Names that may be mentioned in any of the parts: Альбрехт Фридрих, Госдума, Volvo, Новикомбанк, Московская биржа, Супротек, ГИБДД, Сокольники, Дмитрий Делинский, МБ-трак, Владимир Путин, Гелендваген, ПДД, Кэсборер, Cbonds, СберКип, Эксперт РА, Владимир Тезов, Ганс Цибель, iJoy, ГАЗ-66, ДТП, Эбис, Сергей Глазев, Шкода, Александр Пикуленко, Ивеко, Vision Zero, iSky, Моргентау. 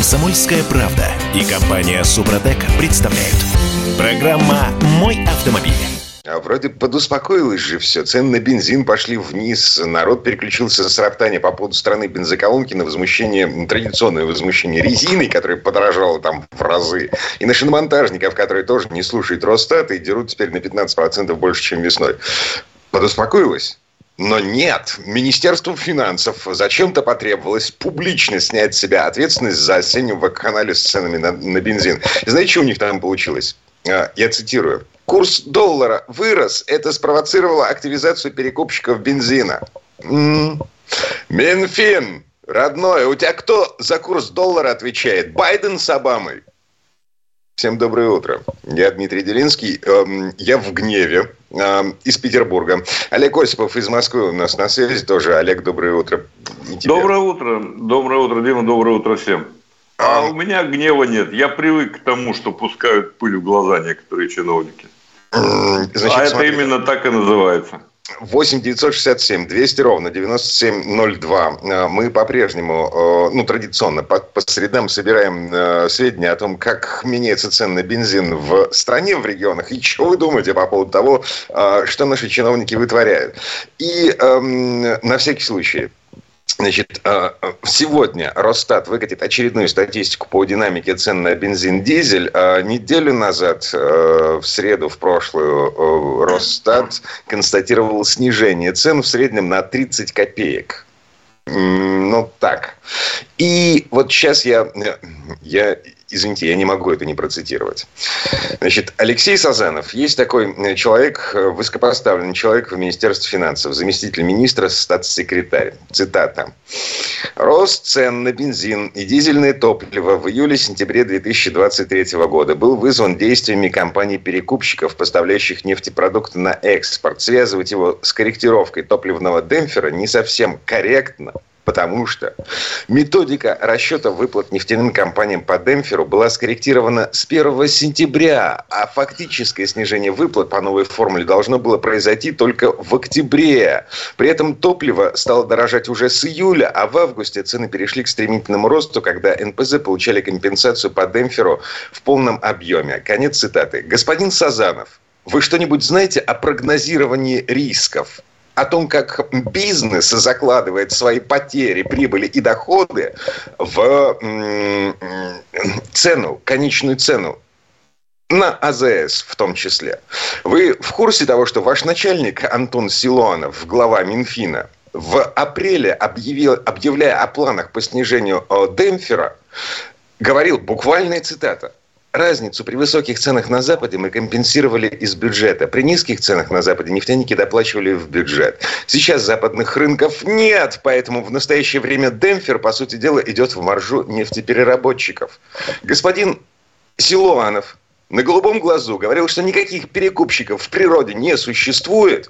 «Комсомольская правда» и компания «Супротек» представляют. Программа «Мой автомобиль». А вроде подуспокоилось же все. Цены на бензин пошли вниз. Народ переключился с роптания по поводу страны бензоколонки на возмущение, на традиционное возмущение резиной, которая подорожала там в разы. И на шиномонтажников, которые тоже не слушают Росстата и дерут теперь на 15% больше, чем весной. Подуспокоилось? Но нет, Министерству финансов зачем-то потребовалось публично снять с себя ответственность за осенний вакханалию с ценами на бензин. И знаете, что у них там получилось? Я цитирую. «Курс доллара вырос. Это спровоцировало активизацию перекупщиков бензина». Минфин, родной, у тебя кто за курс доллара отвечает? Байден с Обамой? Всем доброе утро. Я Дмитрий Делинский. Я в гневе. Из Петербурга. Олег Осипов из Москвы у нас на связи тоже. Олег, доброе утро. Доброе утро. Доброе утро, Дима. Доброе утро всем. А у меня гнева нет. Я привык к тому, что пускают пыль в глаза некоторые чиновники. Значит, смотри. Это именно так и называется. 8-967-200 ровно 9702. Мы по-прежнему, традиционно по средам собираем сведения о том, как меняется цены на бензин в стране, в регионах. И что вы думаете по поводу того, что наши чиновники вытворяют. И на всякий случай... Значит, сегодня Росстат выкатит очередную статистику по динамике цен на бензин, дизель. Неделю назад, в среду, в прошлую, Росстат констатировал снижение цен в среднем на 30 копеек. Ну, так. И вот сейчас извините, я не могу это не процитировать. Значит, Алексей Сазанов. Есть такой человек, высокопоставленный человек в Министерстве финансов, заместитель министра, статс-секретарь. Цитата. «Рост цен на бензин и дизельное топливо в июле-сентябре 2023 года был вызван действиями компаний-перекупщиков, поставляющих нефтепродукты на экспорт. Связывать его с корректировкой топливного демпфера не совсем корректно, потому что методика расчета выплат нефтяным компаниям по демпферу была скорректирована с 1 сентября, а фактическое снижение выплат по новой формуле должно было произойти только в октябре. При этом топливо стало дорожать уже с июля, а в августе цены перешли к стремительному росту, когда НПЗ получали компенсацию по демпферу в полном объеме». Конец цитаты. Господин Сазанов, вы что-нибудь знаете о прогнозировании рисков? О том, как бизнес закладывает свои потери, прибыли и доходы в цену, конечную цену на АЗС в том числе. Вы в курсе того, что ваш начальник Антон Силуанов, глава Минфина, в апреле, объявляя о планах по снижению демпфера, говорил, буквальная цитата: «Разницу при высоких ценах на Западе мы компенсировали из бюджета. При низких ценах на Западе нефтяники доплачивали в бюджет. Сейчас западных рынков нет, поэтому в настоящее время демпфер, по сути дела, идет в маржу нефтепереработчиков». Господин Силуанов на голубом глазу говорил, что никаких перекупщиков в природе не существует.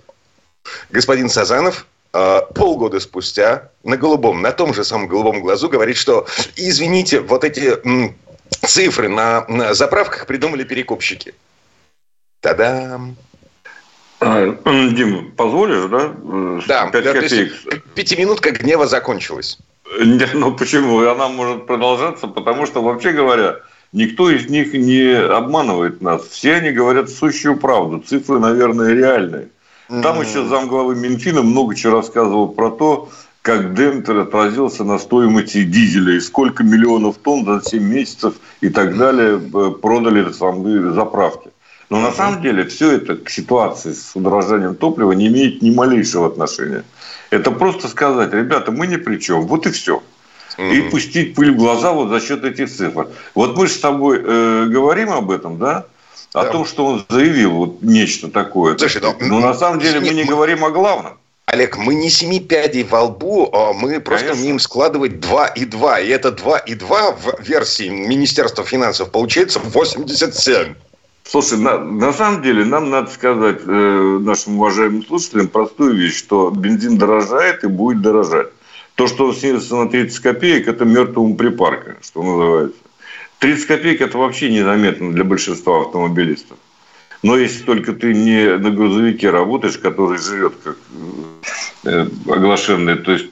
Господин Сазанов полгода спустя на том же самом голубом глазу говорит, что, извините, вот эти... цифры на заправках придумали перекупщики. Та-дам! Дим, позволишь, да? Да, 5 копеек. Пятиминутка гнева закончилась. Нет, ну почему? Она может продолжаться, потому что, вообще говоря, никто из них не обманывает нас. Все они говорят сущую правду. Цифры, наверное, реальные. Там еще замглавы Минфина много чего рассказывал про то, как демпфер отразился на стоимости дизеля, и сколько миллионов тонн за 7 месяцев и так далее продали заправки. Но на самом деле все это к ситуации с удорожанием топлива не имеет ни малейшего отношения. Это просто сказать: ребята, мы ни при чем, вот и все. И пустить пыль в глаза вот за счет этих цифр. Вот мы же с тобой говорим об этом, да? О том, что он заявил вот нечто такое. Слушай, но на самом деле мы не говорим о главном. Олег, мы не 7 пядей во лбу, мы просто умеем складывать 2 и 2. И это 2 и 2 в версии Министерства финансов получается 87. Слушай, на самом деле нам надо сказать нашим уважаемым слушателям простую вещь, что бензин дорожает и будет дорожать. То, что он снизился на 30 копеек, это мертвому припарка, что называется. 30 копеек – это вообще незаметно для большинства автомобилистов. Но если только ты не на грузовике работаешь, который живет как оглашенный, то есть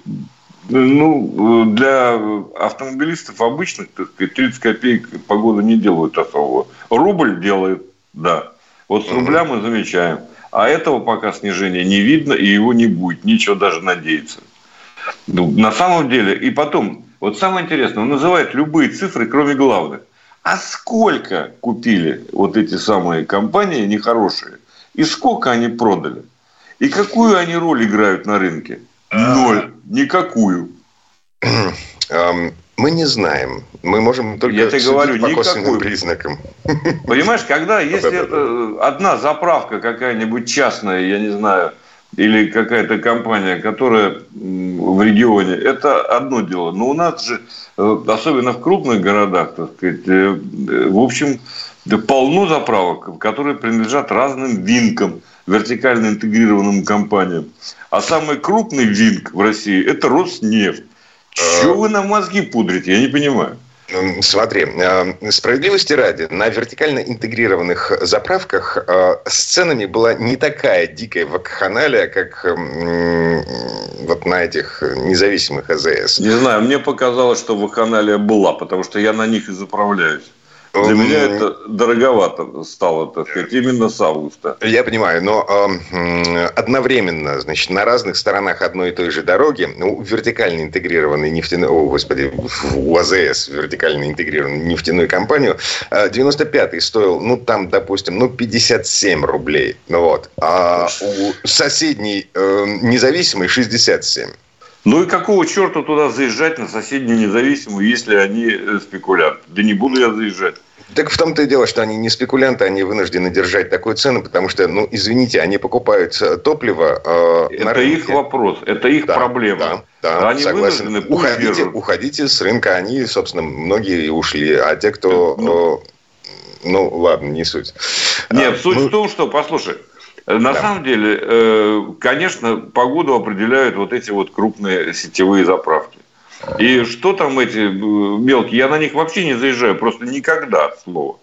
Ну, для автомобилистов обычных, так сказать, 30 копеек по году не делают особого. Рубль делает, да. Вот с рубля мы замечаем. А этого пока снижения не видно, и его не будет. Нечего даже надеяться. Ну, на самом деле, и потом, вот самое интересное, он называет любые цифры, кроме главных. А сколько купили вот эти самые компании нехорошие? И сколько они продали? И какую они роль играют на рынке? Ноль. Никакую. Мы не знаем. Мы можем только судить по косвенным признакам. Понимаешь, когда если это одна заправка какая-нибудь частная, я не знаю, или какая-то компания, которая в регионе, это одно дело. Но у нас же, особенно в крупных городах, так сказать, в общем, полно заправок, которые принадлежат разным винкам, вертикально интегрированным компаниям. А самый крупный винк в России – это Роснефть. Чего вы нам мозги пудрите? Я не понимаю. Смотри, справедливости ради, на вертикально интегрированных заправках с ценами была не такая дикая вакханалия, как вот на этих независимых АЗС. Не знаю, мне показалось, что вакханалия была, потому что я на них и заправляюсь. Для меня это дороговато стало, так сказать, именно с августа. Я понимаю, но одновременно, значит, на разных сторонах одной и той же дороги, ну, вертикально интегрированной нефтяной, у АЗС вертикально интегрированную нефтяную компанию, 95-й стоил, ну, там, допустим, 57 рублей, вот, а у соседней независимой 67. Ну и какого черта туда заезжать, на соседнюю независимую, если они спекулянты? Да не буду я заезжать. Так в том-то и дело, что они не спекулянты, они вынуждены держать такую цену, потому что, ну, извините, они покупают топливо на рынке. Это их вопрос, это их проблема. Да, они согласен. Уходите с рынка, они, собственно, многие ушли, а те, кто... Ну, ладно, не суть. Нет, суть в том, что, послушай... На самом деле, конечно, погоду определяют вот эти вот крупные сетевые заправки. И что там эти мелкие? Я на них вообще не заезжаю, просто никогда, от слова.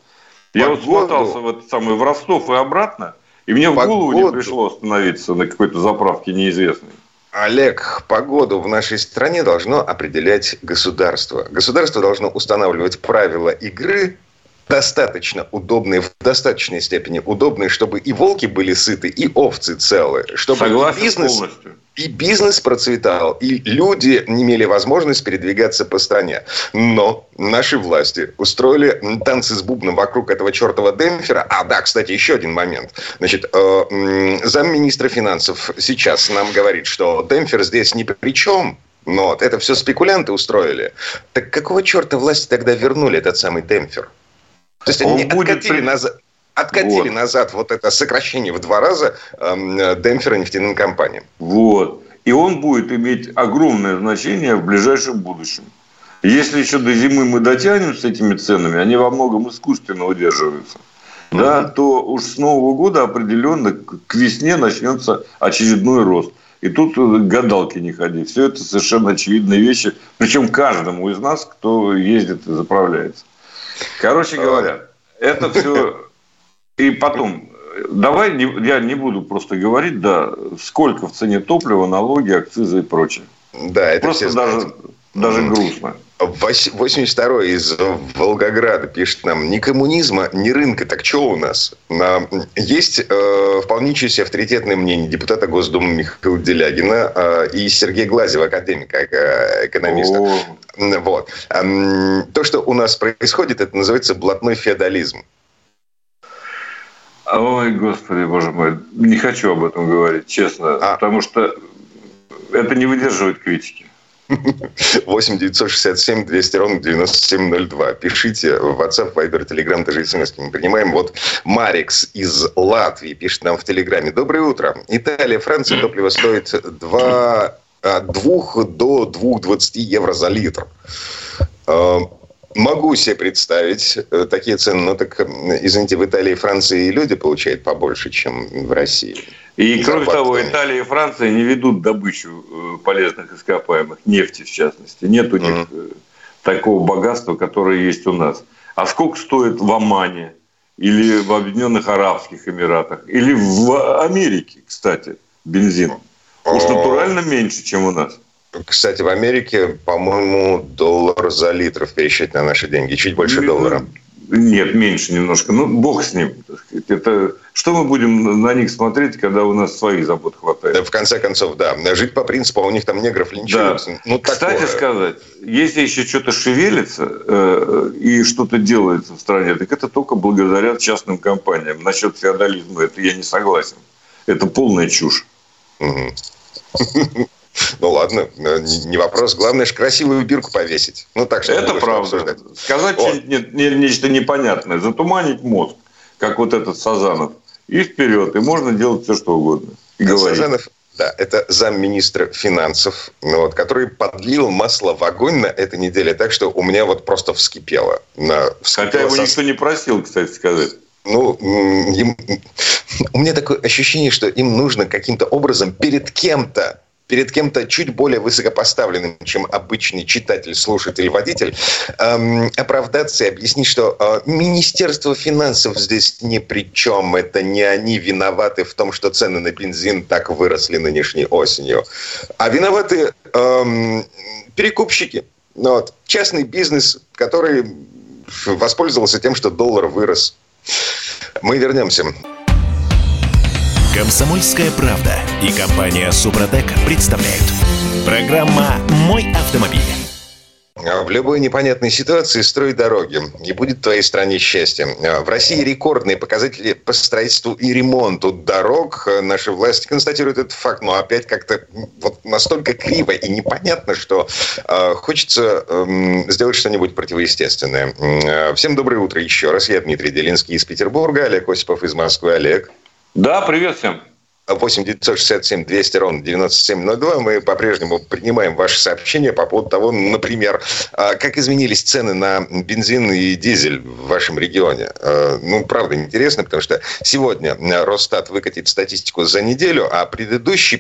Я вот смотался в Ростов и обратно, и мне в голову не пришло остановиться на какой-то заправке неизвестной. Олег, погоду в нашей стране должно определять государство. Государство должно устанавливать правила игры, достаточно удобные, в достаточной степени удобные, чтобы и волки были сыты, и овцы целы. Чтобы бизнес процветал, и люди имели возможность передвигаться по стране. Но наши власти устроили танцы с бубном вокруг этого чертова демпфера. А да, кстати, еще один момент. Значит, замминистра финансов сейчас нам говорит, что демпфер здесь ни при чем. Но вот это все спекулянты устроили. Так какого черта власти тогда вернули этот самый демпфер? То есть они откатили назад вот это сокращение в 2 раза демпфера нефтяным компаниям. Вот. И он будет иметь огромное значение в ближайшем будущем. Если еще до зимы мы дотянем с этими ценами, они во многом искусственно удерживаются, да, то уж с Нового года определенно к весне начнется очередной рост. И тут гадалки не ходи. Все это совершенно очевидные вещи. Причем каждому из нас, кто ездит и заправляется. Короче говоря, это все... И потом, давай я не буду просто говорить, да, сколько в цене топлива, налоги, акцизы и прочее. Да, это просто все даже грустно. 82-й из Волгограда пишет нам: ни коммунизма, ни рынка, так что у нас? Есть вполне чисто авторитетное мнение депутата Госдумы Михаила Делягина и Сергея Глазева, академика, экономиста. Вот. То, что у нас происходит, это называется блатной феодализм. Ой, господи, боже мой, не хочу об этом говорить, честно, потому что это не выдерживает критики. 8-967-200-97-02. Пишите в WhatsApp, Viber, Telegram, даже SMS мы принимаем. Вот Марикс из Латвии пишет нам в Телеграме. Доброе утро. Италия, Франция, топливо стоит от 2 до 2,20 евро за литр. Могу себе представить такие цены, но так, извините, в Италии и Франции люди получают побольше, чем в России. И кроме того, Италия и Франция не ведут добычу полезных ископаемых, нефти в частности. Нет у них такого богатства, которое есть у нас. А сколько стоит в Омане или в Объединенных Арабских Эмиратах, или в Америке, кстати, бензин? Уж натурально меньше, чем у нас. Кстати, в Америке, по-моему, доллар за литр в пересчете на наши деньги. Чуть больше доллара. Нет, меньше немножко. Ну, бог с ним. Это... Что мы будем на них смотреть, когда у нас своих забот хватает? Да, в конце концов, да. Жить по принципу, у них там негров линчуют. Да. Ну, кстати такое. Сказать, если еще что-то шевелится и что-то делается в стране, так это только благодаря частным компаниям. Насчет феодализма это я не согласен. Это полная чушь. Ну ладно, не вопрос. Главное же красивую бирку повесить. Ну так что это правда. Обсуждать. Сказать нечто непонятное, затуманить мозг, как вот этот Сазанов, и вперед, и можно делать все что угодно. И Сазанов, да, это замминистра финансов, вот, который подлил масло в огонь на этой неделе, так что у меня вот просто вскипело. Хотя его никто не просил, кстати сказать. Ну, у меня такое ощущение, что им нужно каким-то образом перед кем-то чуть более высокопоставленным, чем обычный читатель, слушатель, водитель, оправдаться и объяснить, что Министерство финансов здесь ни при чем, это не они виноваты в том, что цены на бензин так выросли нынешней осенью. А виноваты перекупщики, вот, частный бизнес, который воспользовался тем, что доллар вырос. Мы вернемся. «Комсомольская правда» и компания «Супротек» представляют. Программа «Мой автомобиль». В любой непонятной ситуации строй дороги, и будет в твоей стране счастье. В России рекордные показатели по строительству и ремонту дорог. Наши власти констатируют этот факт, но опять как-то вот настолько криво и непонятно, что хочется сделать что-нибудь противоестественное. Всем доброе утро еще раз. Я Дмитрий Делинский из Петербурга, Олег Осипов из Москвы. Олег. Да, привет всем. 8-967-200-97-02. Мы по-прежнему принимаем ваши сообщения по поводу того, например, как изменились цены на бензин и дизель в вашем регионе. Ну, правда, интересно, потому что сегодня Росстат выкатит статистику за неделю, а предыдущие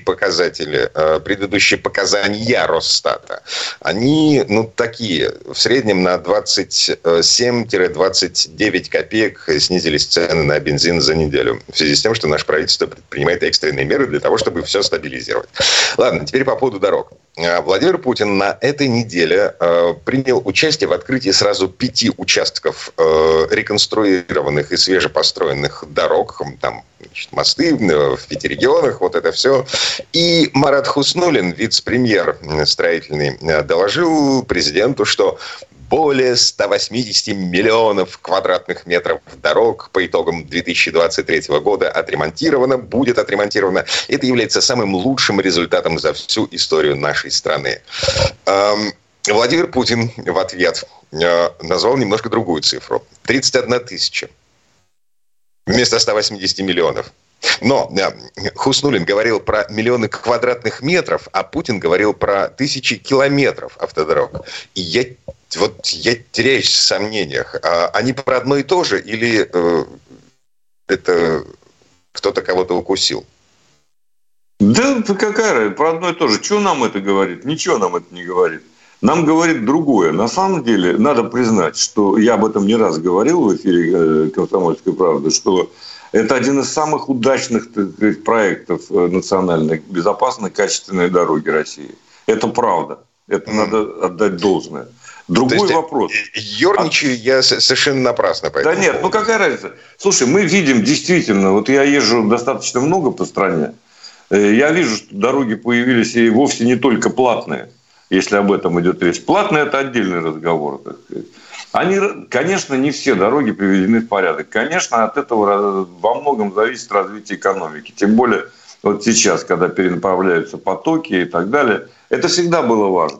показания Росстата, они, ну, такие. В среднем на 27-29 копеек снизились цены на бензин за неделю. В связи с тем, что наше правительство предпринимает экстренные меры для того, чтобы все стабилизировать. Ладно, теперь по поводу дорог. Владимир Путин на этой неделе принял участие в открытии сразу 5 участков реконструированных и свежепостроенных дорог. Там, значит, мосты в 5 регионах, вот это все. И Марат Хуснуллин, вице-премьер строительный, доложил президенту, что более 180 миллионов квадратных метров дорог по итогам 2023 года будет отремонтировано. Это является самым лучшим результатом за всю историю нашей страны. Владимир Путин в ответ назвал немножко другую цифру. 31 тысяча вместо 180 миллионов. Но Хуснуллин говорил про миллионы квадратных метров, а Путин говорил про тысячи километров автодорог. И я теряюсь в сомнениях. Они про одно и то же или это кто-то кого-то укусил? Да какая, про одно и то же. Чего нам это говорит? Ничего нам это не говорит. Нам говорит другое. На самом деле, надо признать, что я об этом не раз говорил в эфире «Комсомольской правды», что это один из самых удачных, так сказать, проектов национальной безопасной качественной дороги России. Это правда. Это надо отдать должное. Другой вопрос. Ёрничаю я совершенно напрасно. Да нет, ну какая разница? Слушай, мы видим действительно, вот я езжу достаточно много по стране, я вижу, что дороги появились и вовсе не только платные, если об этом идет речь. Платные – это отдельный разговор, так сказать. Они, конечно, не все дороги приведены в порядок. Конечно, от этого во многом зависит развитие экономики. Тем более вот сейчас, когда перенаправляются потоки и так далее. Это всегда было важно.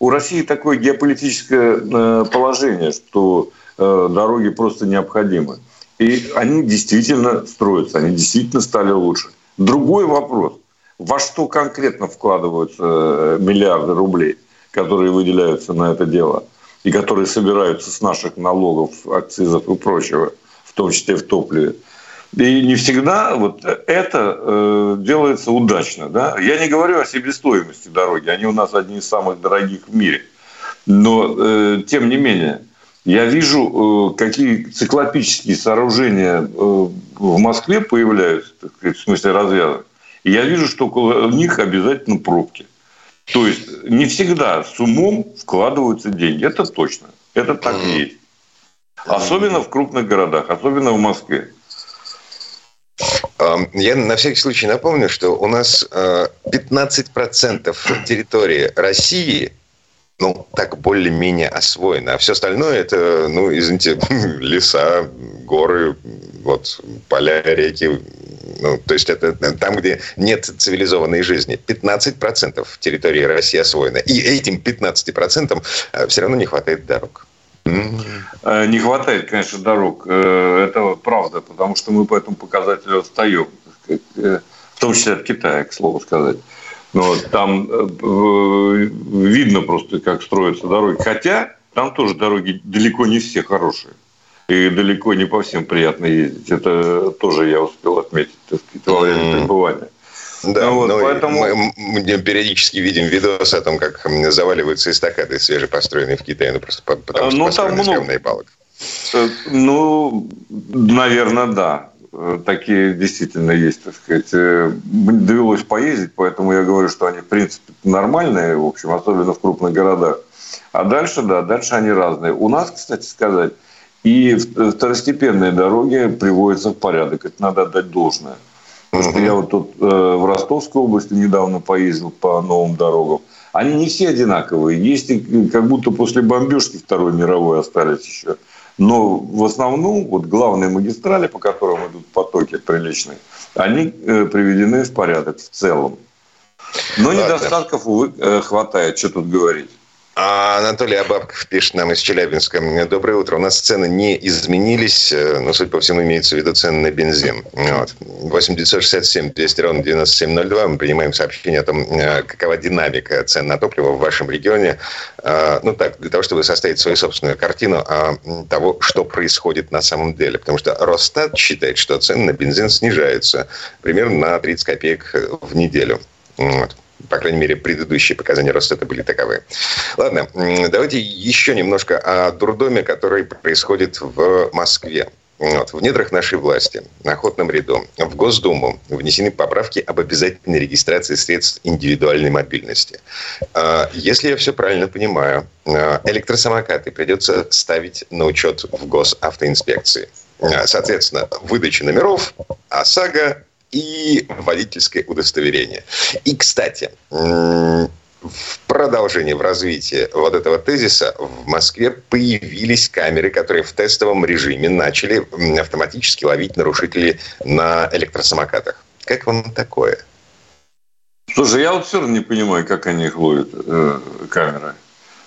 У России такое геополитическое положение, что дороги просто необходимы. И они действительно строятся, они действительно стали лучше. Другой вопрос, во что конкретно вкладываются миллиарды рублей, которые выделяются на это дело, и которые собираются с наших налогов, акцизов и прочего, в том числе в топливе. И не всегда вот это делается удачно. Да? Я не говорю о себестоимости дороги. Они у нас одни из самых дорогих в мире. Но, тем не менее, я вижу, какие циклопические сооружения в Москве появляются, так сказать, в смысле развязок. И я вижу, что около них обязательно пробки. То есть не всегда с умом вкладываются деньги. Это точно. Это так и есть. Особенно в крупных городах, особенно в Москве. Я на всякий случай напомню, что у нас 15% территории России, ну, так более-менее освоено. А все остальное – это, ну, извините, леса, горы, вот, поля, реки. Ну, то есть это там, где нет цивилизованной жизни. 15% территории России освоено. И этим 15% все равно не хватает дорог. Не хватает, конечно, дорог. Это правда, потому что мы по этому показателю отстаем. В том числе от Китая, к слову сказать. Но там видно просто, как строятся дороги. Хотя там тоже дороги далеко не все хорошие. И далеко не по всем приятно ездить. Это тоже я успел отметить, так сказать, во время пребывания. Да, вот, поэтому... мы периодически видим видосы о том, как заваливаются эстакады, свежепостроенные в Китае, ну, просто потому что построены из камня и палок. Ну, наверное, да. Такие действительно есть, так сказать. Довелось поездить, поэтому я говорю, что они, в принципе, нормальные, в общем, особенно в крупных городах. А дальше, да, дальше они разные. У нас, кстати сказать, и второстепенные дороги приводятся в порядок. Это надо отдать должное. Потому что я вот тут в Ростовской области недавно поездил по новым дорогам. Они не все одинаковые. Есть как будто после бомбежки Второй мировой остались еще. Но в основном вот главные магистрали, по которым идут потоки приличные, они приведены в порядок в целом. Но недостатков, увы, хватает. Что тут говорить? А Анатолий Абабков пишет нам из Челябинска. Доброе утро. У нас цены не изменились, но, судя по всему, имеется в виду цены на бензин. 8-967-200-97-02. Мы принимаем сообщение о том, какова динамика цен на топливо в вашем регионе. Ну так, для того, чтобы составить свою собственную картину того, что происходит на самом деле. Потому что Росстат считает, что цены на бензин снижаются примерно на 30 копеек в неделю. Вот. По крайней мере, предыдущие показания Росстата были таковы. Ладно, давайте еще немножко о дурдоме, который происходит в Москве. Вот. В недрах нашей власти, на охотном ряду, в Госдуму внесены поправки об обязательной регистрации средств индивидуальной мобильности. Если я все правильно понимаю, электросамокаты придется ставить на учет в госавтоинспекции. Соответственно, выдача номеров, ОСАГО и водительское удостоверение. И, кстати, в продолжении, в развитии вот этого тезиса в Москве появились камеры, которые в тестовом режиме начали автоматически ловить нарушителей на электросамокатах. Как вам такое? Слушай, я вот все равно не понимаю, как они их ловят, камеры.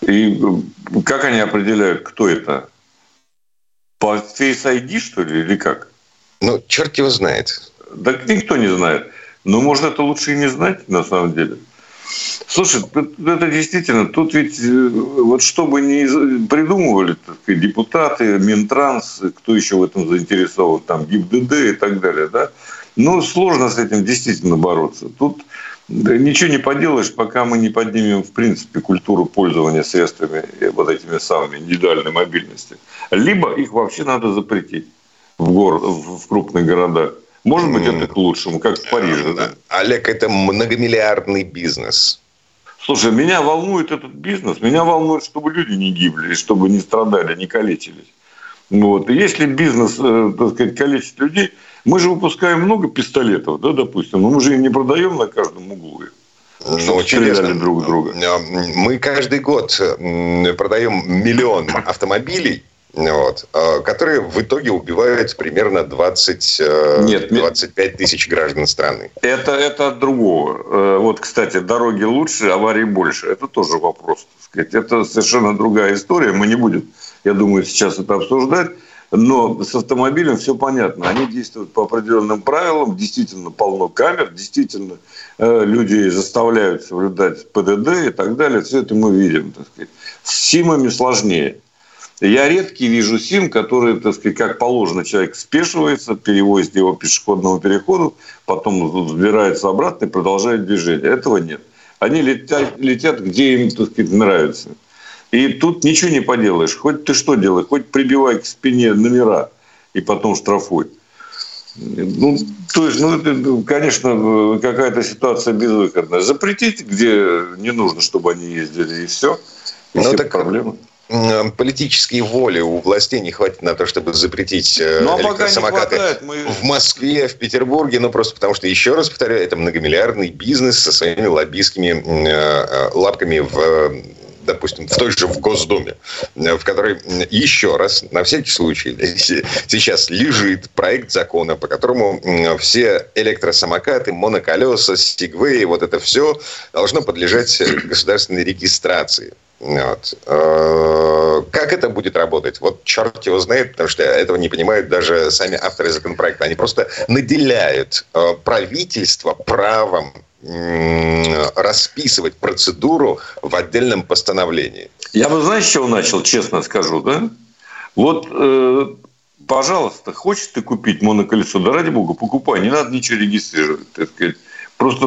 И как они определяют, кто это? По Face ID, что ли, или как? Ну, черт его знает. Да никто не знает. Но можно это лучше и не знать, на самом деле. Слушай, это действительно, тут ведь, вот что бы ни придумывали, так сказать, депутаты, Минтранс, кто еще в этом заинтересован, там, ГИБДД и так далее, да? Но сложно с этим действительно бороться. Тут ничего не поделаешь, пока мы не поднимем, в принципе, культуру пользования средствами вот этими самыми индивидуальной мобильности. Либо их вообще надо запретить в крупных городах. Может быть, это к лучшему, как в Париже. Да? Олег, это многомиллиардный бизнес. Слушай, меня волнует этот бизнес. Меня волнует, чтобы люди не гибли, чтобы не страдали, не калечились. Вот. И если бизнес, так сказать, калечит людей, мы же выпускаем много пистолетов, да, допустим, но мы же их не продаем на каждом углу. Ну, стреляли друг друга. Мы каждый год продаем миллион автомобилей, вот, которые в итоге убивают примерно 25 тысяч граждан страны. Это от другого. Вот, кстати, дороги лучше, аварий больше. Это тоже вопрос, так сказать. Это совершенно другая история. Мы не будем, я думаю, сейчас это обсуждать. Но с автомобилем все понятно. Они действуют по определенным правилам. Действительно полно камер. Действительно людей заставляют соблюдать ПДД и так далее. Все это мы видим, так сказать. С СИМами сложнее. Я редко вижу СИМ, который, так сказать, как положено, человек спешивается, перевозит его к пешеходному переходу, потом взбирается обратно и продолжает движение. Этого нет. Они летят, где им, так сказать, нравится. И тут ничего не поделаешь. Хоть ты что делай, хоть прибивай к спине номера и потом штрафуй. Ну, то есть, ну, конечно, какая-то ситуация безвыходная. Запретить, где не нужно, чтобы они ездили, и все. И все проблемы. Политической воли у властей не хватит на то, чтобы запретить электросамокаты в Москве, в Петербурге, ну просто потому что, еще раз повторяю, это многомиллиардный бизнес со своими лоббистскими лапками допустим, в той же в Госдуме, в которой еще раз, на всякий случай, сейчас лежит проект закона, по которому все электросамокаты, моноколеса, сегвеи, вот это все должно подлежать государственной регистрации. Вот. Как это будет работать? Вот черт его знает, потому что этого не понимают даже сами авторы законопроекта. Они просто наделяют правительство правом расписывать процедуру в отдельном постановлении. Я бы, знаешь, с чего начал, честно скажу, да? Вот, пожалуйста, хочешь ты купить моноколесо, да ради бога, покупай, не надо ничего регистрировать, так сказать. Просто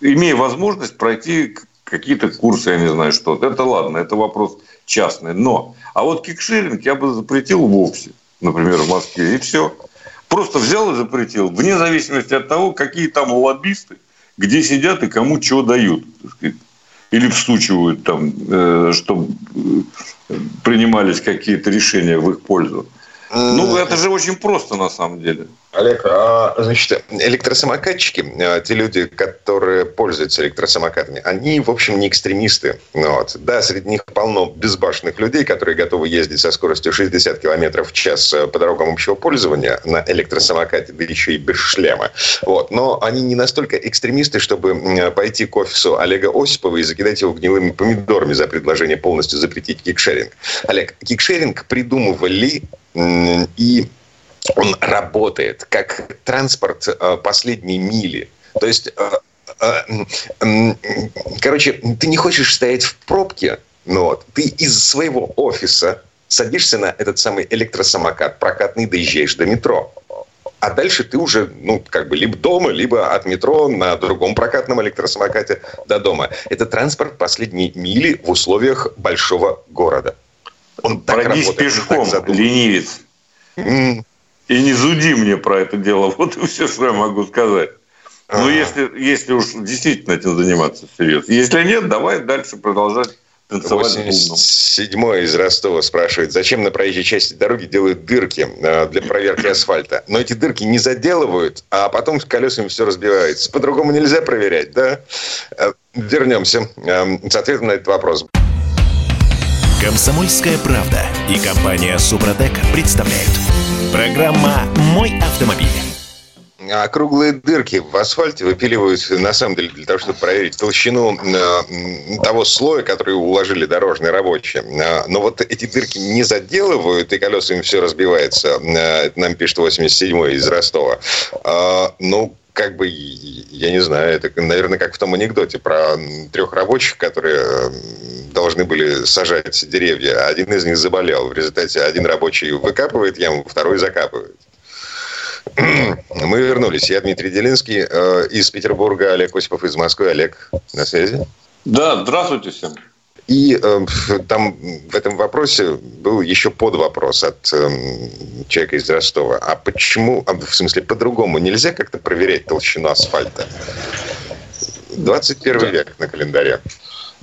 имея возможность пройти какие-то курсы, я не знаю что. Это ладно, это вопрос частный. Но, а вот кикшеринг я бы запретил вовсе, например, в Москве, и все. Просто взял и запретил, вне зависимости от того, какие там лоббисты, где сидят и кому чего дают. Так сказать. Или всучивают там, чтобы принимались какие-то решения в их пользу. Ну, это же очень просто, на самом деле. Олег, значит, электросамокатчики, те люди, которые пользуются электросамокатами, они, в общем, не экстремисты. Вот. Да, среди них полно безбашенных людей, которые готовы ездить со скоростью 60 км в час по дорогам общего пользования на электросамокате, да еще и без шлема. Вот. Но они не настолько экстремисты, чтобы пойти к офису Олега Осипова и закидать его гнилыми помидорами за предложение полностью запретить кикшеринг. Олег, кикшеринг придумывали... И он работает как транспорт последней мили. То есть, короче, ты не хочешь стоять в пробке, но вот, ты из своего офиса садишься на этот самый электросамокат, прокатный, доезжаешь до метро. А дальше ты уже, ну, как бы, либо дома, либо от метро на другом прокатном электросамокате до дома. Это транспорт последней мили в условиях большого города. Он Пройдись так работает, пешком, так ленивец. И не зуди мне про это дело. Вот и все, что я могу сказать. Но если уж действительно этим заниматься всерьез. Если нет, давай дальше продолжать танцевать. 87-й из Ростова спрашивает, зачем на проезжей части дороги делают дырки для проверки асфальта? Но эти дырки не заделывают, а потом колесами все разбивается. По-другому нельзя проверять, да? Вернемся с ответом на этот вопрос. «Комсомольская правда» и компания «Супротек» представляют. Программа «Мой автомобиль». А круглые дырки в асфальте выпиливают, на самом деле, для того, чтобы проверить толщину того слоя, который уложили дорожные рабочие. Но вот эти дырки не заделывают, и колесами все разбивается. Это нам пишет 87-й из Ростова. Ну, как бы, я не знаю, это, наверное, как в том анекдоте про трех рабочих, которые должны были сажать деревья. Один из них заболел. В результате один рабочий выкапывает яму, второй закапывает. Мы вернулись. Я Дмитрий Делинский из Петербурга, Олег Осипов из Москвы. Олег, на связи? Да, здравствуйте всем. И там в этом вопросе был еще подвопрос от человека из Ростова. А почему, в смысле, по-другому нельзя как-то проверять толщину асфальта? 21 век на календаре.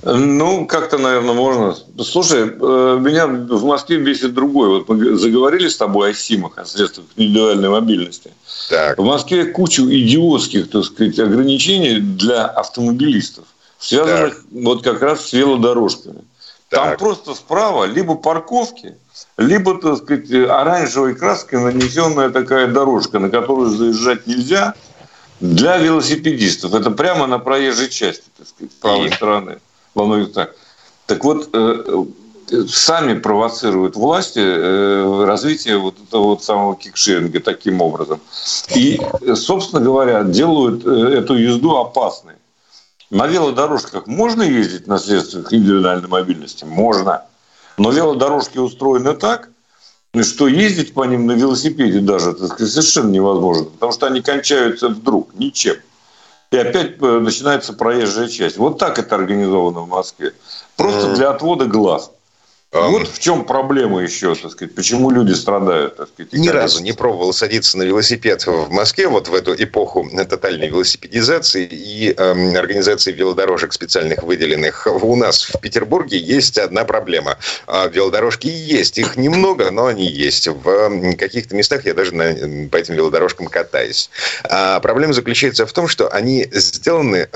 Ну, как-то, наверное, можно. Слушай, меня в Москве бесит другой. Вот мы заговорили с тобой о СИМах, о средствах индивидуальной мобильности. Так. В Москве кучу идиотских, так сказать, ограничений для автомобилистов, связанных вот как раз с велодорожками. Там просто справа либо парковки, либо, так сказать, оранжевой краской нанесенная такая дорожка, на которую заезжать нельзя для велосипедистов. Это прямо на проезжей части, так сказать, правой стороны. Во многих так. Так вот, сами провоцируют власти развитие вот этого вот самого кикшеринга таким образом. И, собственно говоря, делают эту езду опасной. На велодорожках можно ездить на средствах индивидуальной мобильности? Можно. Но велодорожки устроены так, что ездить по ним на велосипеде даже, так сказать, совершенно невозможно, потому что они кончаются вдруг ничем. И опять начинается проезжая часть. Вот так это организовано в Москве. Просто для отвода глаз. Вот в чем проблема еще, так сказать, почему люди страдают, так сказать. Ни разу не пробовал садиться на велосипед в Москве вот в эту эпоху тотальной велосипедизации и организации велодорожек специальных выделенных. У нас в Петербурге есть одна проблема. Велодорожки есть, их немного, но они есть. В каких-то местах я даже по этим велодорожкам катаюсь. Проблема заключается в том, что они сделаны,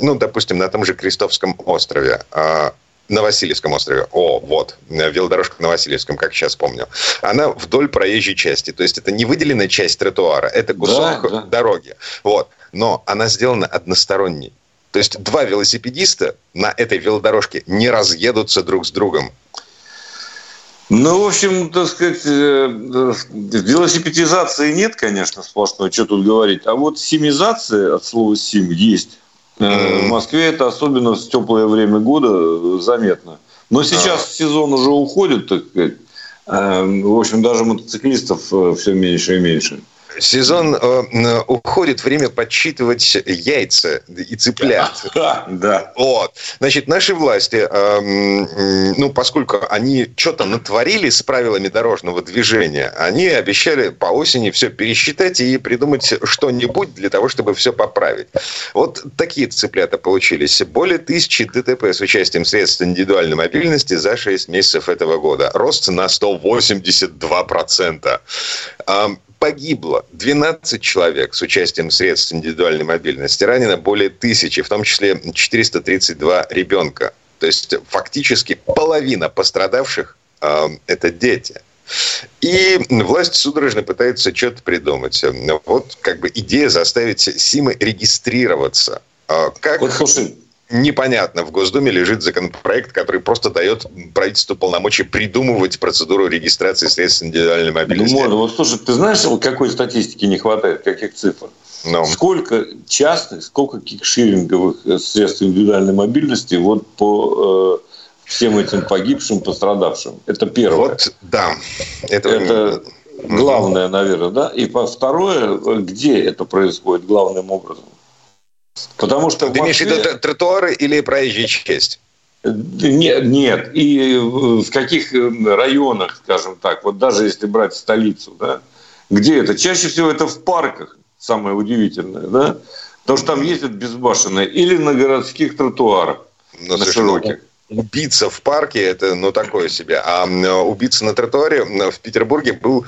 допустим, на том же Крестовском острове. На Васильевском острове. Велодорожка на Васильевском, как сейчас помню. Она вдоль проезжей части. То есть, это не выделенная часть тротуара. Это кусок дороги. Вот. Но она сделана односторонней. То есть, два велосипедиста на этой велодорожке не разъедутся друг с другом. В общем, так сказать, велосипедизации нет, конечно, сплошной. Что тут говорить. А вот симизация, от слова «сим», есть. В Москве это особенно в теплое время года заметно. Но сейчас сезон уже уходит, так сказать. В общем, даже мотоциклистов все меньше и меньше. Сезон уходит, время подсчитывать яйца и цыплят. Да. Вот. Значит, наши власти, поскольку они что-то натворили с правилами дорожного движения, они обещали по осени все пересчитать и придумать что-нибудь для того, чтобы все поправить. Вот такие цыплята получились. Более 1000 ДТП с участием средств индивидуальной мобильности за 6 месяцев этого года. Рост на 182%. Погибло 12 человек с участием средств индивидуальной мобильности. Ранено более 1000, в том числе 432 ребенка. То есть, фактически половина пострадавших – это дети. И власть судорожно пытается что-то придумать. Вот как бы идея заставить СИМы регистрироваться. Как... Вот, слушай. Непонятно. В Госдуме лежит законопроект, который просто дает правительству полномочия придумывать процедуру регистрации средств индивидуальной мобильности. Слушай, ты знаешь, какой статистики не хватает, каких цифр? Сколько частных, сколько кикшеринговых средств индивидуальной мобильности по всем этим погибшим, пострадавшим? Это первое. Это главное, наверное, да? И второе, где это происходит главным образом? Потому что ты имеешь в виду тротуары или проезжая часть? Нет. И в каких районах, скажем так, вот даже если брать столицу, да, где это? Чаще всего это в парках, самое удивительное, да? Потому что там ездят безбашенные. Или на городских тротуарах, на широких. Убийца в парке – это, такое себе. А убийца на тротуаре в Петербурге был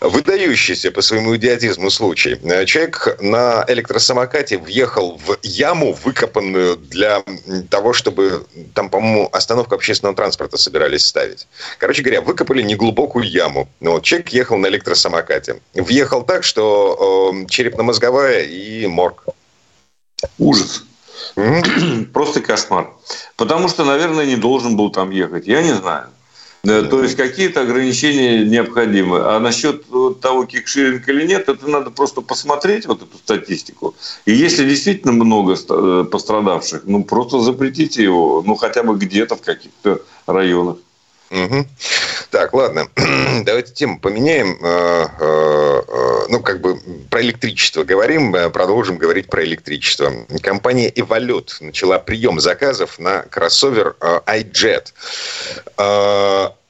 выдающийся по своему идиотизму случай. Человек на электросамокате въехал в яму, выкопанную для того, чтобы... Там, по-моему, остановку общественного транспорта собирались ставить. Короче говоря, выкопали неглубокую яму. Человек ехал на электросамокате. Въехал так, что черепно-мозговая и морг. Ужас. Просто кошмар. Потому что, наверное, не должен был там ехать. Я не знаю. То есть, какие-то ограничения необходимы. А насчет того, кикшеринг или нет, это надо просто посмотреть, вот эту статистику. И если действительно много пострадавших, просто запретите его. Хотя бы где-то в каких-то районах. Так, ладно. Давайте тему поменяем. Про электричество говорим. Продолжим говорить про электричество. Компания «Эволют» начала прием заказов на кроссовер iJet.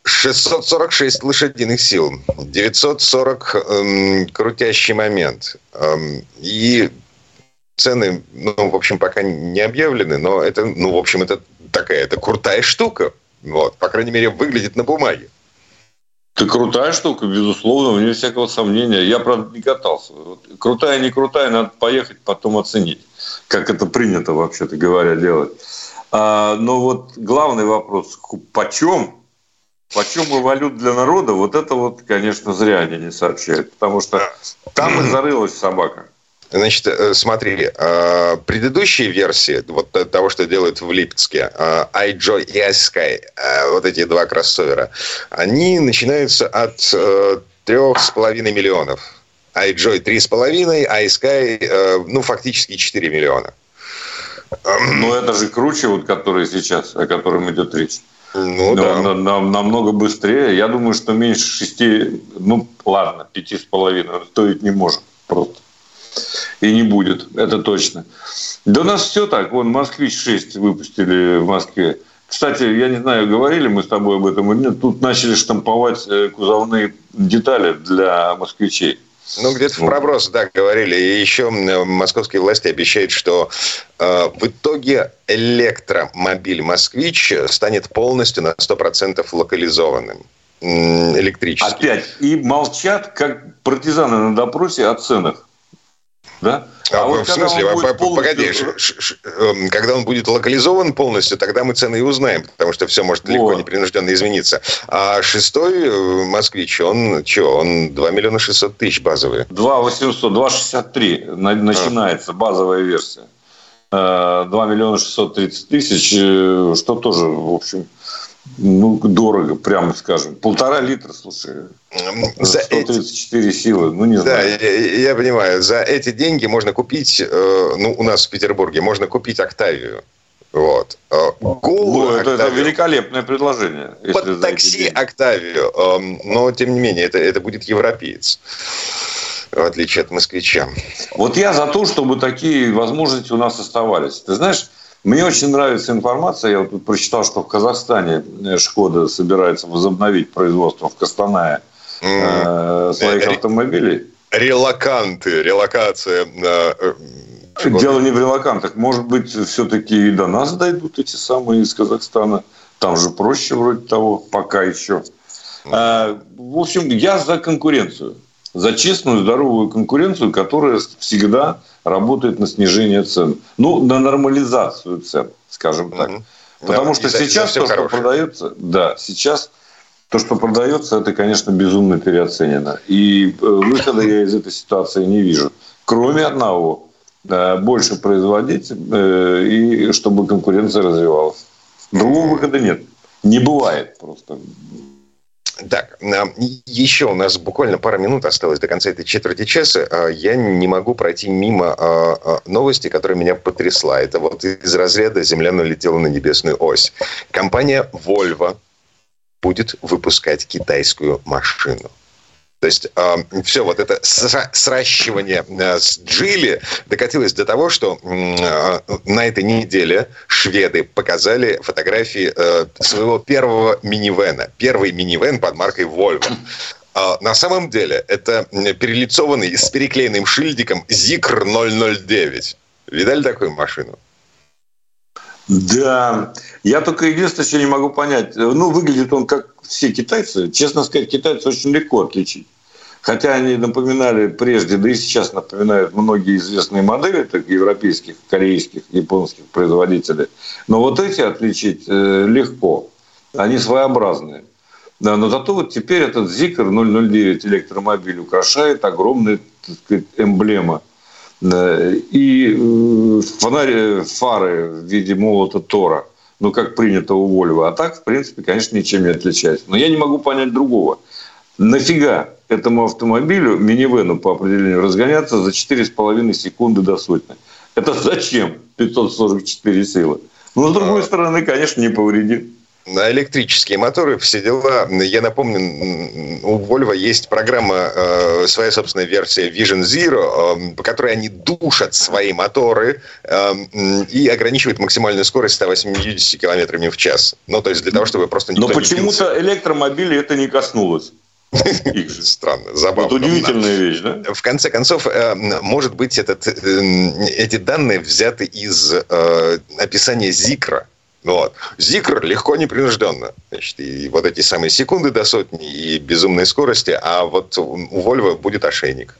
646 лошадиных сил. 940 крутящий момент. И цены, пока не объявлены. Но это, это такая крутая штука. По крайней мере, выглядит на бумаге. Это крутая штука, безусловно, вне всякого сомнения. Я, правда, не катался. Крутая, не крутая, надо поехать, потом оценить, как это принято, вообще-то говоря, делать. Главный вопрос, почем «Эволют» для народа, это, конечно, зря они не сообщают, потому что там и зарылась собака. Значит, смотри, предыдущие версии того, что делают в Липецке, iJoy и iSky, эти два кроссовера, они начинаются от 3,5 миллионов. iJoy 3,5, iSky, фактически 4 миллиона. Это же круче, которые сейчас, о котором идет речь. Намного быстрее. Я думаю, что меньше 5,5 стоить не может просто. И не будет, это точно. Да у нас все так. Москвич 6 выпустили в Москве. Кстати, я не знаю, говорили мы с тобой об этом или нет, тут начали штамповать кузовные детали для москвичей. Ну, где-то в проброс, да, говорили. И еще московские власти обещают, что в итоге электромобиль «Москвич» станет полностью на 100% локализованным, электрическим. Опять. И молчат, как партизаны на допросе, о ценах. Да? А вот в смысле? Погоди. Когда он будет локализован полностью, тогда мы цены и узнаем, потому что все может легко, непринужденно измениться. А шестой «Москвич», он чего? Он 2 миллиона 600 тысяч базовые. 2,800, 2,63 начинается базовая версия. 2 миллиона 630 тысяч, что тоже, в общем... Ну, дорого, прямо скажем. 1,5 литра, слушай. 134 силы, ну, не знаю. Да, я понимаю. За эти деньги можно купить, ну, у нас в Петербурге, можно купить «Октавию». Вот. Голую «Октавию». Это великолепное предложение. Под такси «Октавию». Но, тем не менее, это будет европеец, в отличие от «Москвича». Вот я за то, чтобы такие возможности у нас оставались. Ты знаешь... Мне очень нравится информация. Я вот тут прочитал, что в Казахстане Шкода собирается возобновить производство в Костанае своих автомобилей. Релоканты, релокация. Дело не в релокантах. Может быть, все-таки и до нас дойдут эти самые из Казахстана. Там же проще вроде того, пока еще. В общем, я за конкуренцию. За честную, здоровую конкуренцию, которая всегда работает на снижение цен. Ну, на нормализацию цен, скажем так. Потому что сейчас то, что продается, это, конечно, безумно переоценено. И выхода я из этой ситуации не вижу. Кроме одного, больше производить, и чтобы конкуренция развивалась. Другого выхода нет. Не бывает просто. Так, еще у нас буквально пара минут осталось до конца этой четверти часа. Я не могу пройти мимо новости, которая меня потрясла. Это вот из разряда «Земля налетела на небесную ось». Компания Volvo будет выпускать китайскую машину. То есть, все вот это сращивание с Джили докатилось до того, что на этой неделе шведы показали фотографии своего первого минивэна. Первый минивэн под маркой Volvo. На самом деле, это перелицованный с переклеенным шильдиком Zikr 009. Видали такую машину? Да. Я только единственное, что не могу понять. Ну, выглядит он как все китайцы. Честно сказать, китайцы очень легко отличить. Хотя они напоминали прежде, да и сейчас напоминают многие известные модели, так, европейских, корейских, японских производителей. Но вот эти отличить легко. Они своеобразные. Да, но зато вот теперь этот Zikr 009 электромобиль украшает огромная, так сказать, эмблема. И фары в виде молота Тора, ну, как принято у Volvo. А так, в принципе, конечно, ничем не отличается. Но я не могу понять другого. Нафига этому автомобилю, минивену по определению, разгоняться за 4,5 секунды до сотни? Это зачем 544 силы? Но, с другой стороны, конечно, не повредит. На электрические моторы, все дела. Я напомню, у Volvo есть программа, своя собственная версия Vision Zero, по которой они душат свои моторы и ограничивают максимальную скорость 180 километрами в час. Ну, то есть, для того, чтобы просто никто не сбился. Но почему-то электромобилей это не коснулось. Странно, забавно. Это удивительная вещь, да? В конце концов, может быть, эти данные взяты из описания Зикра. Вот. Зикр легко, непринужденно. Значит, и вот эти самые секунды до сотни, и безумной скорости, а вот у Вольво будет ошейник.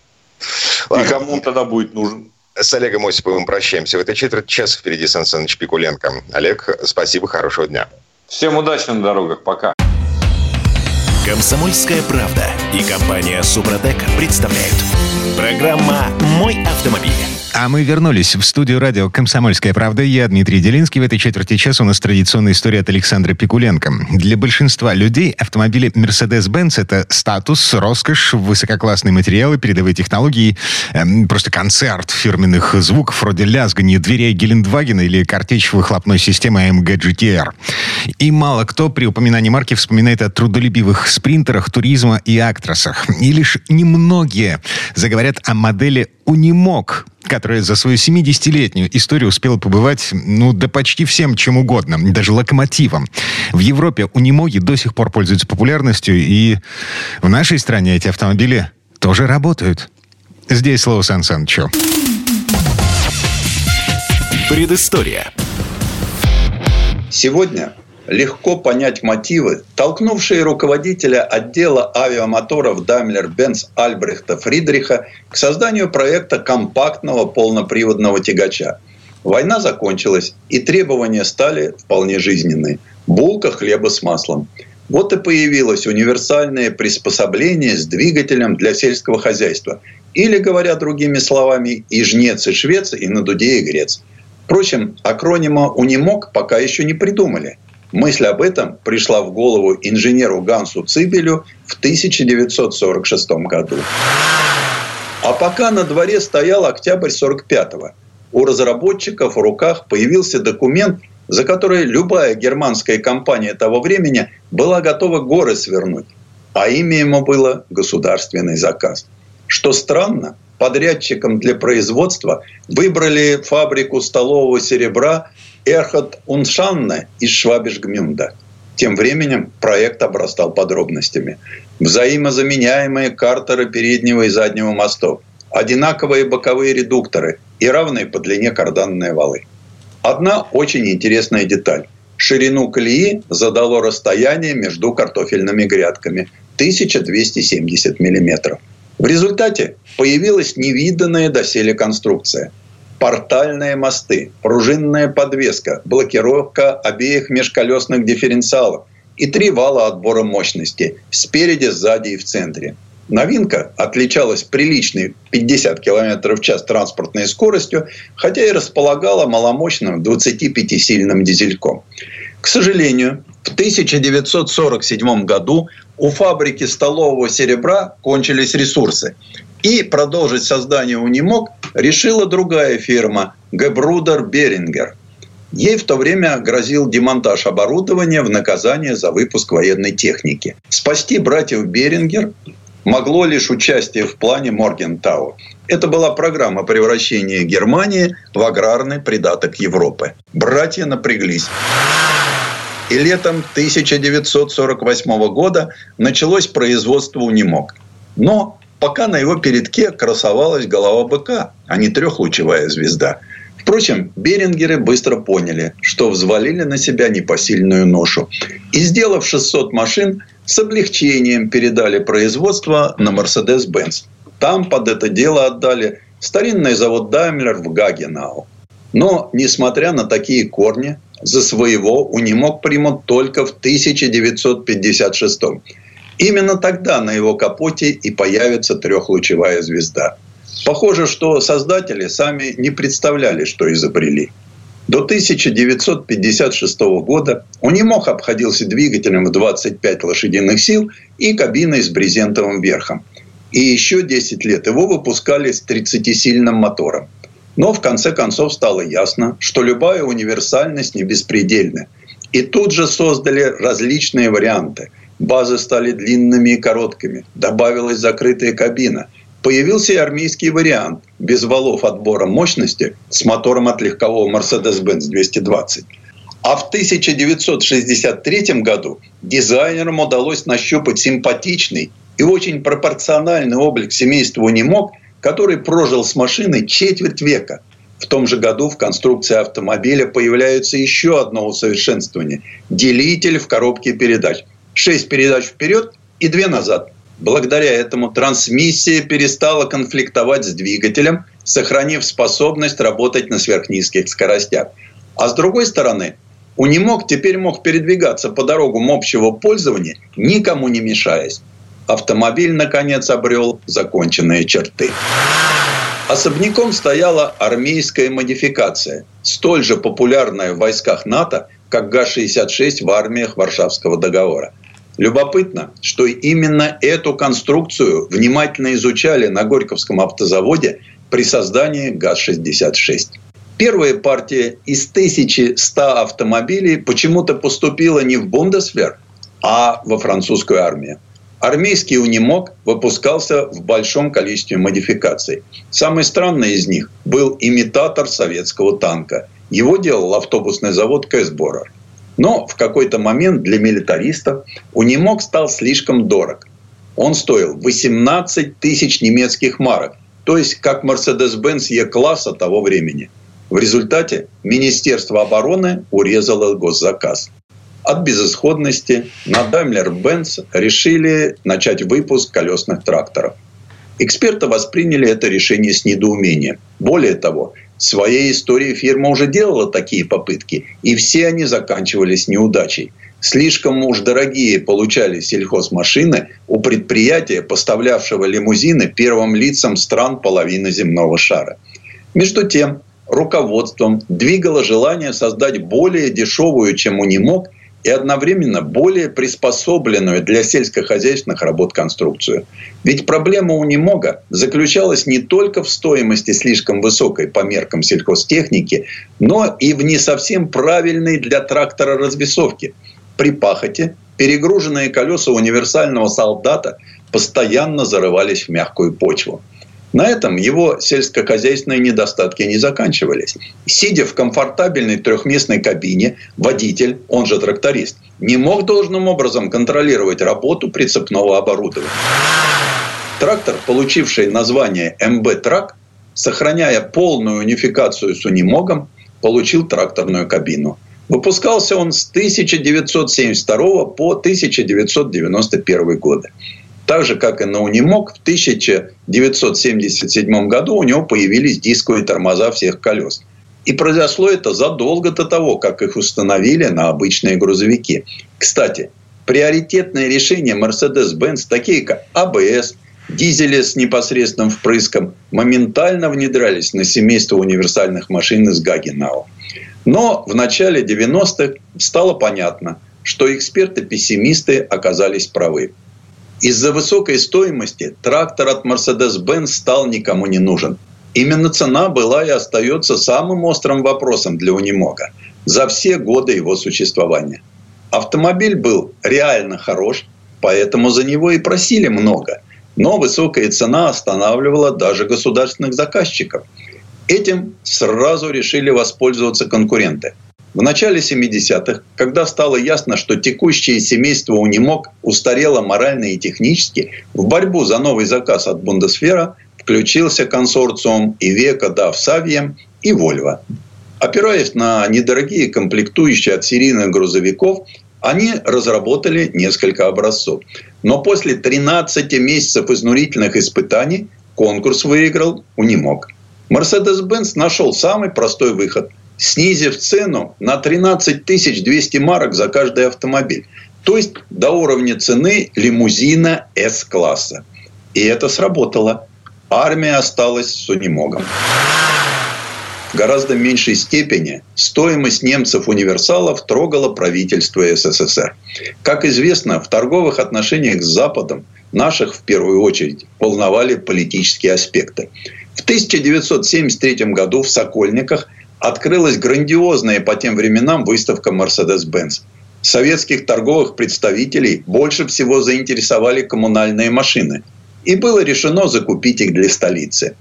Ладно. И кому он тогда будет нужен? С Олегом Осиповым прощаемся. В этой четверть часа впереди Сан Саныч Пикуленко. Олег, спасибо, хорошего дня. Всем удачи на дорогах, пока. «Комсомольская правда» и компания «Супротек» представляют. Программа «Мой автомобиль». А мы вернулись в студию радио «Комсомольская правда». Я Дмитрий Делинский. В этой четверти часа у нас традиционная история от Александра Пикуленко. Для большинства людей автомобили Mercedes-Benz – это статус, роскошь, высококлассные материалы, передовые технологии, просто концерт фирменных звуков вроде лязганья дверей Гелендвагена или картечь выхлопной системы AMG GTR. И мало кто при упоминании марки вспоминает о трудолюбивых спринтерах, туризма и актросах. И лишь немногие заговорят о модели «Unimog», которая за свою 70-летнюю историю успела побывать, да почти всем чем угодно, даже локомотивом. В Европе унимоги до сих пор пользуются популярностью, и в нашей стране эти автомобили тоже работают. Здесь слово Сан Санычу. Предыстория. Сегодня легко понять мотивы, толкнувшие руководителя отдела авиамоторов Daimler-Benz Альбрехта Фридриха к созданию проекта компактного полноприводного тягача. Война закончилась, и требования стали вполне жизненные. Булка хлеба с маслом. Вот и появилось универсальное приспособление с двигателем для сельского хозяйства. Или, говоря другими словами, и жнец, и швец, и на дуде, и грец. Впрочем, акронима «Унимог» пока еще не придумали. Мысль об этом пришла в голову инженеру Гансу Цибелю в 1946 году. А пока на дворе стоял октябрь 1945-го, у разработчиков в руках появился документ, за который любая германская компания того времени была готова горы свернуть. А имя ему было «Государственный заказ». Что странно, подрядчиком для производства выбрали фабрику столового серебра «Эрхард und Schanne» из Швабиш-Гмюнда. Тем временем проект обрастал подробностями. Взаимозаменяемые картеры переднего и заднего мостов, одинаковые боковые редукторы и равные по длине карданные валы. Одна очень интересная деталь. Ширину колеи задало расстояние между картофельными грядками – 1270 мм. В результате появилась невиданная доселе конструкция. Портальные мосты, пружинная подвеска, блокировка обеих межколесных дифференциалов и три вала отбора мощности – спереди, сзади и в центре. Новинка отличалась приличной 50 км в час транспортной скоростью, хотя и располагала маломощным 25-сильным дизельком. К сожалению, в 1947 году у фабрики столового серебра кончились ресурсы. И продолжить создание «Унимог» решила другая фирма – Gebruder Behringer. Ей в то время грозил демонтаж оборудования в наказание за выпуск военной техники. Спасти братьев Берингер могло лишь участие в плане Моргентау. Это была программа превращения Германии в аграрный придаток Европы. Братья напряглись. И летом 1948 года началось производство «Унимог». Но пока на его передке красовалась голова быка, а не трехлучевая звезда. Впрочем, Берингеры быстро поняли, что взвалили на себя непосильную ношу. И, сделав 600 машин, с облегчением передали производство на Mercedes-Benz. Там под это дело отдали старинный завод Daimler в Гагенау. Но, несмотря на такие корни, за своего «Унимог» примут только в 1956-м. Именно тогда на его капоте и появится трехлучевая звезда. Похоже, что создатели сами не представляли, что изобрели. До 1956 года «Унимог» обходился двигателем в 25 лошадиных сил и кабиной с брезентовым верхом. И еще 10 лет его выпускали с 30-сильным мотором. Но в конце концов стало ясно, что любая универсальность не беспредельна. И тут же создали различные варианты. Базы стали длинными и короткими, добавилась закрытая кабина. Появился и армейский вариант без валов отбора мощности с мотором от легкового Mercedes-Benz 220. А в 1963 году дизайнерам удалось нащупать симпатичный и очень пропорциональный облик семейства «Унимог», который прожил с машиной четверть века. В том же году в конструкции автомобиля появляется еще одно усовершенствование – делитель в коробке передач. 6 передач вперед и 2 назад. Благодаря этому трансмиссия перестала конфликтовать с двигателем, сохранив способность работать на сверхнизких скоростях. А с другой стороны, «Унимог» теперь мог передвигаться по дорогам общего пользования, никому не мешаясь. Автомобиль, наконец, обрел законченные черты. Особняком стояла армейская модификация, столь же популярная в войсках НАТО, как ГАЗ-66 в армиях Варшавского договора. Любопытно, что именно эту конструкцию внимательно изучали на Горьковском автозаводе при создании ГАЗ-66. Первая партия из 1100 автомобилей почему-то поступила не в Бундесвер, а во французскую армию. Армейский «Унимог» выпускался в большом количестве модификаций. Самый странный из них был имитатор советского танка. Его делал автобусный завод «Кэсборер». Но в какой-то момент для милитаристов «Унимог» стал слишком дорог. Он стоил 18 тысяч немецких марок, то есть как Mercedes-Benz Е-класса того времени. В результате Министерство обороны урезало госзаказ. От безысходности на Daimler-Benz решили начать выпуск колесных тракторов. Эксперты восприняли это решение с недоумением. Более того, в своей истории фирма уже делала такие попытки, и все они заканчивались неудачей. Слишком уж дорогие получались сельхозмашины у предприятия, поставлявшего лимузины первым лицам стран половины земного шара. Между тем, руководством двигало желание создать более дешевую, чем «Унимог», и одновременно более приспособленную для сельскохозяйственных работ конструкцию. Ведь проблема «Унимога» заключалась не только в стоимости слишком высокой по меркам сельхозтехники, но и в не совсем правильной для трактора развесовке. При пахоте перегруженные колеса универсального солдата постоянно зарывались в мягкую почву. На этом его сельскохозяйственные недостатки не заканчивались. Сидя в комфортабельной трехместной кабине, водитель, он же тракторист, не мог должным образом контролировать работу прицепного оборудования. Трактор, получивший название МБ-трак, сохраняя полную унификацию с «Унимогом», получил тракторную кабину. Выпускался он с 1972 по 1991 годы. Так же, как и на «Унимог», в 1977 году у него появились дисковые тормоза всех колес. И произошло это задолго до того, как их установили на обычные грузовики. Кстати, приоритетные решения Mercedes-Benz, такие как АБС, дизели с непосредственным впрыском, моментально внедрялись на семейство универсальных машин из Гагенау. Но в начале 90-х стало понятно, что эксперты-пессимисты оказались правы. Из-за высокой стоимости трактор от Mercedes-Benz стал никому не нужен. Именно цена была и остается самым острым вопросом для «Унимога» за все годы его существования. Автомобиль был реально хорош, поэтому за него и просили много. Но высокая цена останавливала даже государственных заказчиков. Этим сразу решили воспользоваться конкуренты. В начале 70-х, когда стало ясно, что текущее семейство «Унимог» устарело морально и технически, в борьбу за новый заказ от Бундесвера включился консорциум «Ивеко да Всавьем» и «Вольво». Опираясь на недорогие комплектующие от серийных грузовиков, они разработали несколько образцов. Но после 13 месяцев изнурительных испытаний конкурс выиграл «Унимог». Mercedes-Benz нашел самый простой выход – снизив цену на 13 200 марок за каждый автомобиль. То есть до уровня цены лимузина С-класса. И это сработало. Армия осталась с «Унимогом». В гораздо меньшей степени стоимость немцев-универсалов трогала правительство СССР. Как известно, в торговых отношениях с Западом наших, в первую очередь, волновали политические аспекты. В 1973 году в Сокольниках открылась грандиозная по тем временам выставка Mercedes-Benz. Советских торговых представителей больше всего заинтересовали коммунальные машины. И было решено закупить их для столицы.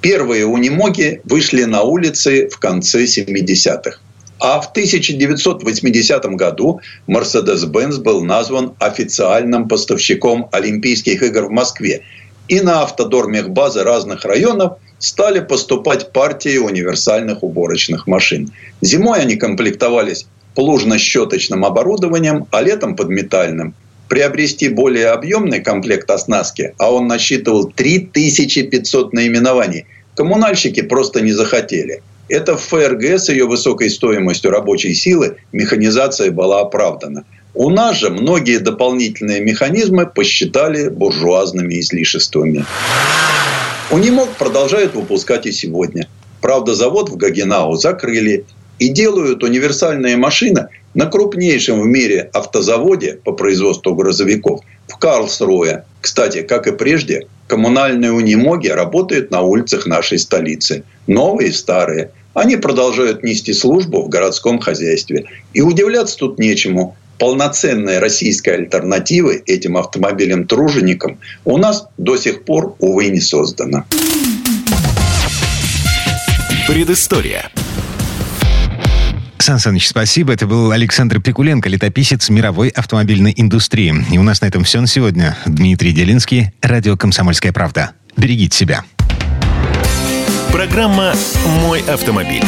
Первые «Унимоги» вышли на улицы в конце 70-х. А в 1980 году Mercedes-Benz был назван официальным поставщиком Олимпийских игр в Москве. И на автодормехбазы разных районов стали поступать партии универсальных уборочных машин. Зимой они комплектовались плужно-щеточным оборудованием, а летом – подметальным. Приобрести более объемный комплект оснастки, а он насчитывал 3500 наименований, коммунальщики просто не захотели. Это в ФРГ с ее высокой стоимостью рабочей силы механизация была оправдана. У нас же многие дополнительные механизмы посчитали буржуазными излишествами. «Унимог» продолжает выпускать и сегодня. Правда, завод в Гагенау закрыли и делают универсальные машины на крупнейшем в мире автозаводе по производству грузовиков в Карлсруэ. Кстати, как и прежде, коммунальные «Унимоги» работают на улицах нашей столицы. Новые и старые. Они продолжают нести службу в городском хозяйстве. И удивляться тут нечему. полноценной российской альтернативы этим автомобилям-труженикам у нас до сих пор, увы, не создано. Предыстория. Сан Саныч, спасибо. Это был Александр Пикуленко, летописец мировой автомобильной индустрии. И у нас на этом все на сегодня. Дмитрий Делинский, радио «Комсомольская правда». Берегите себя. Программа «Мой автомобиль».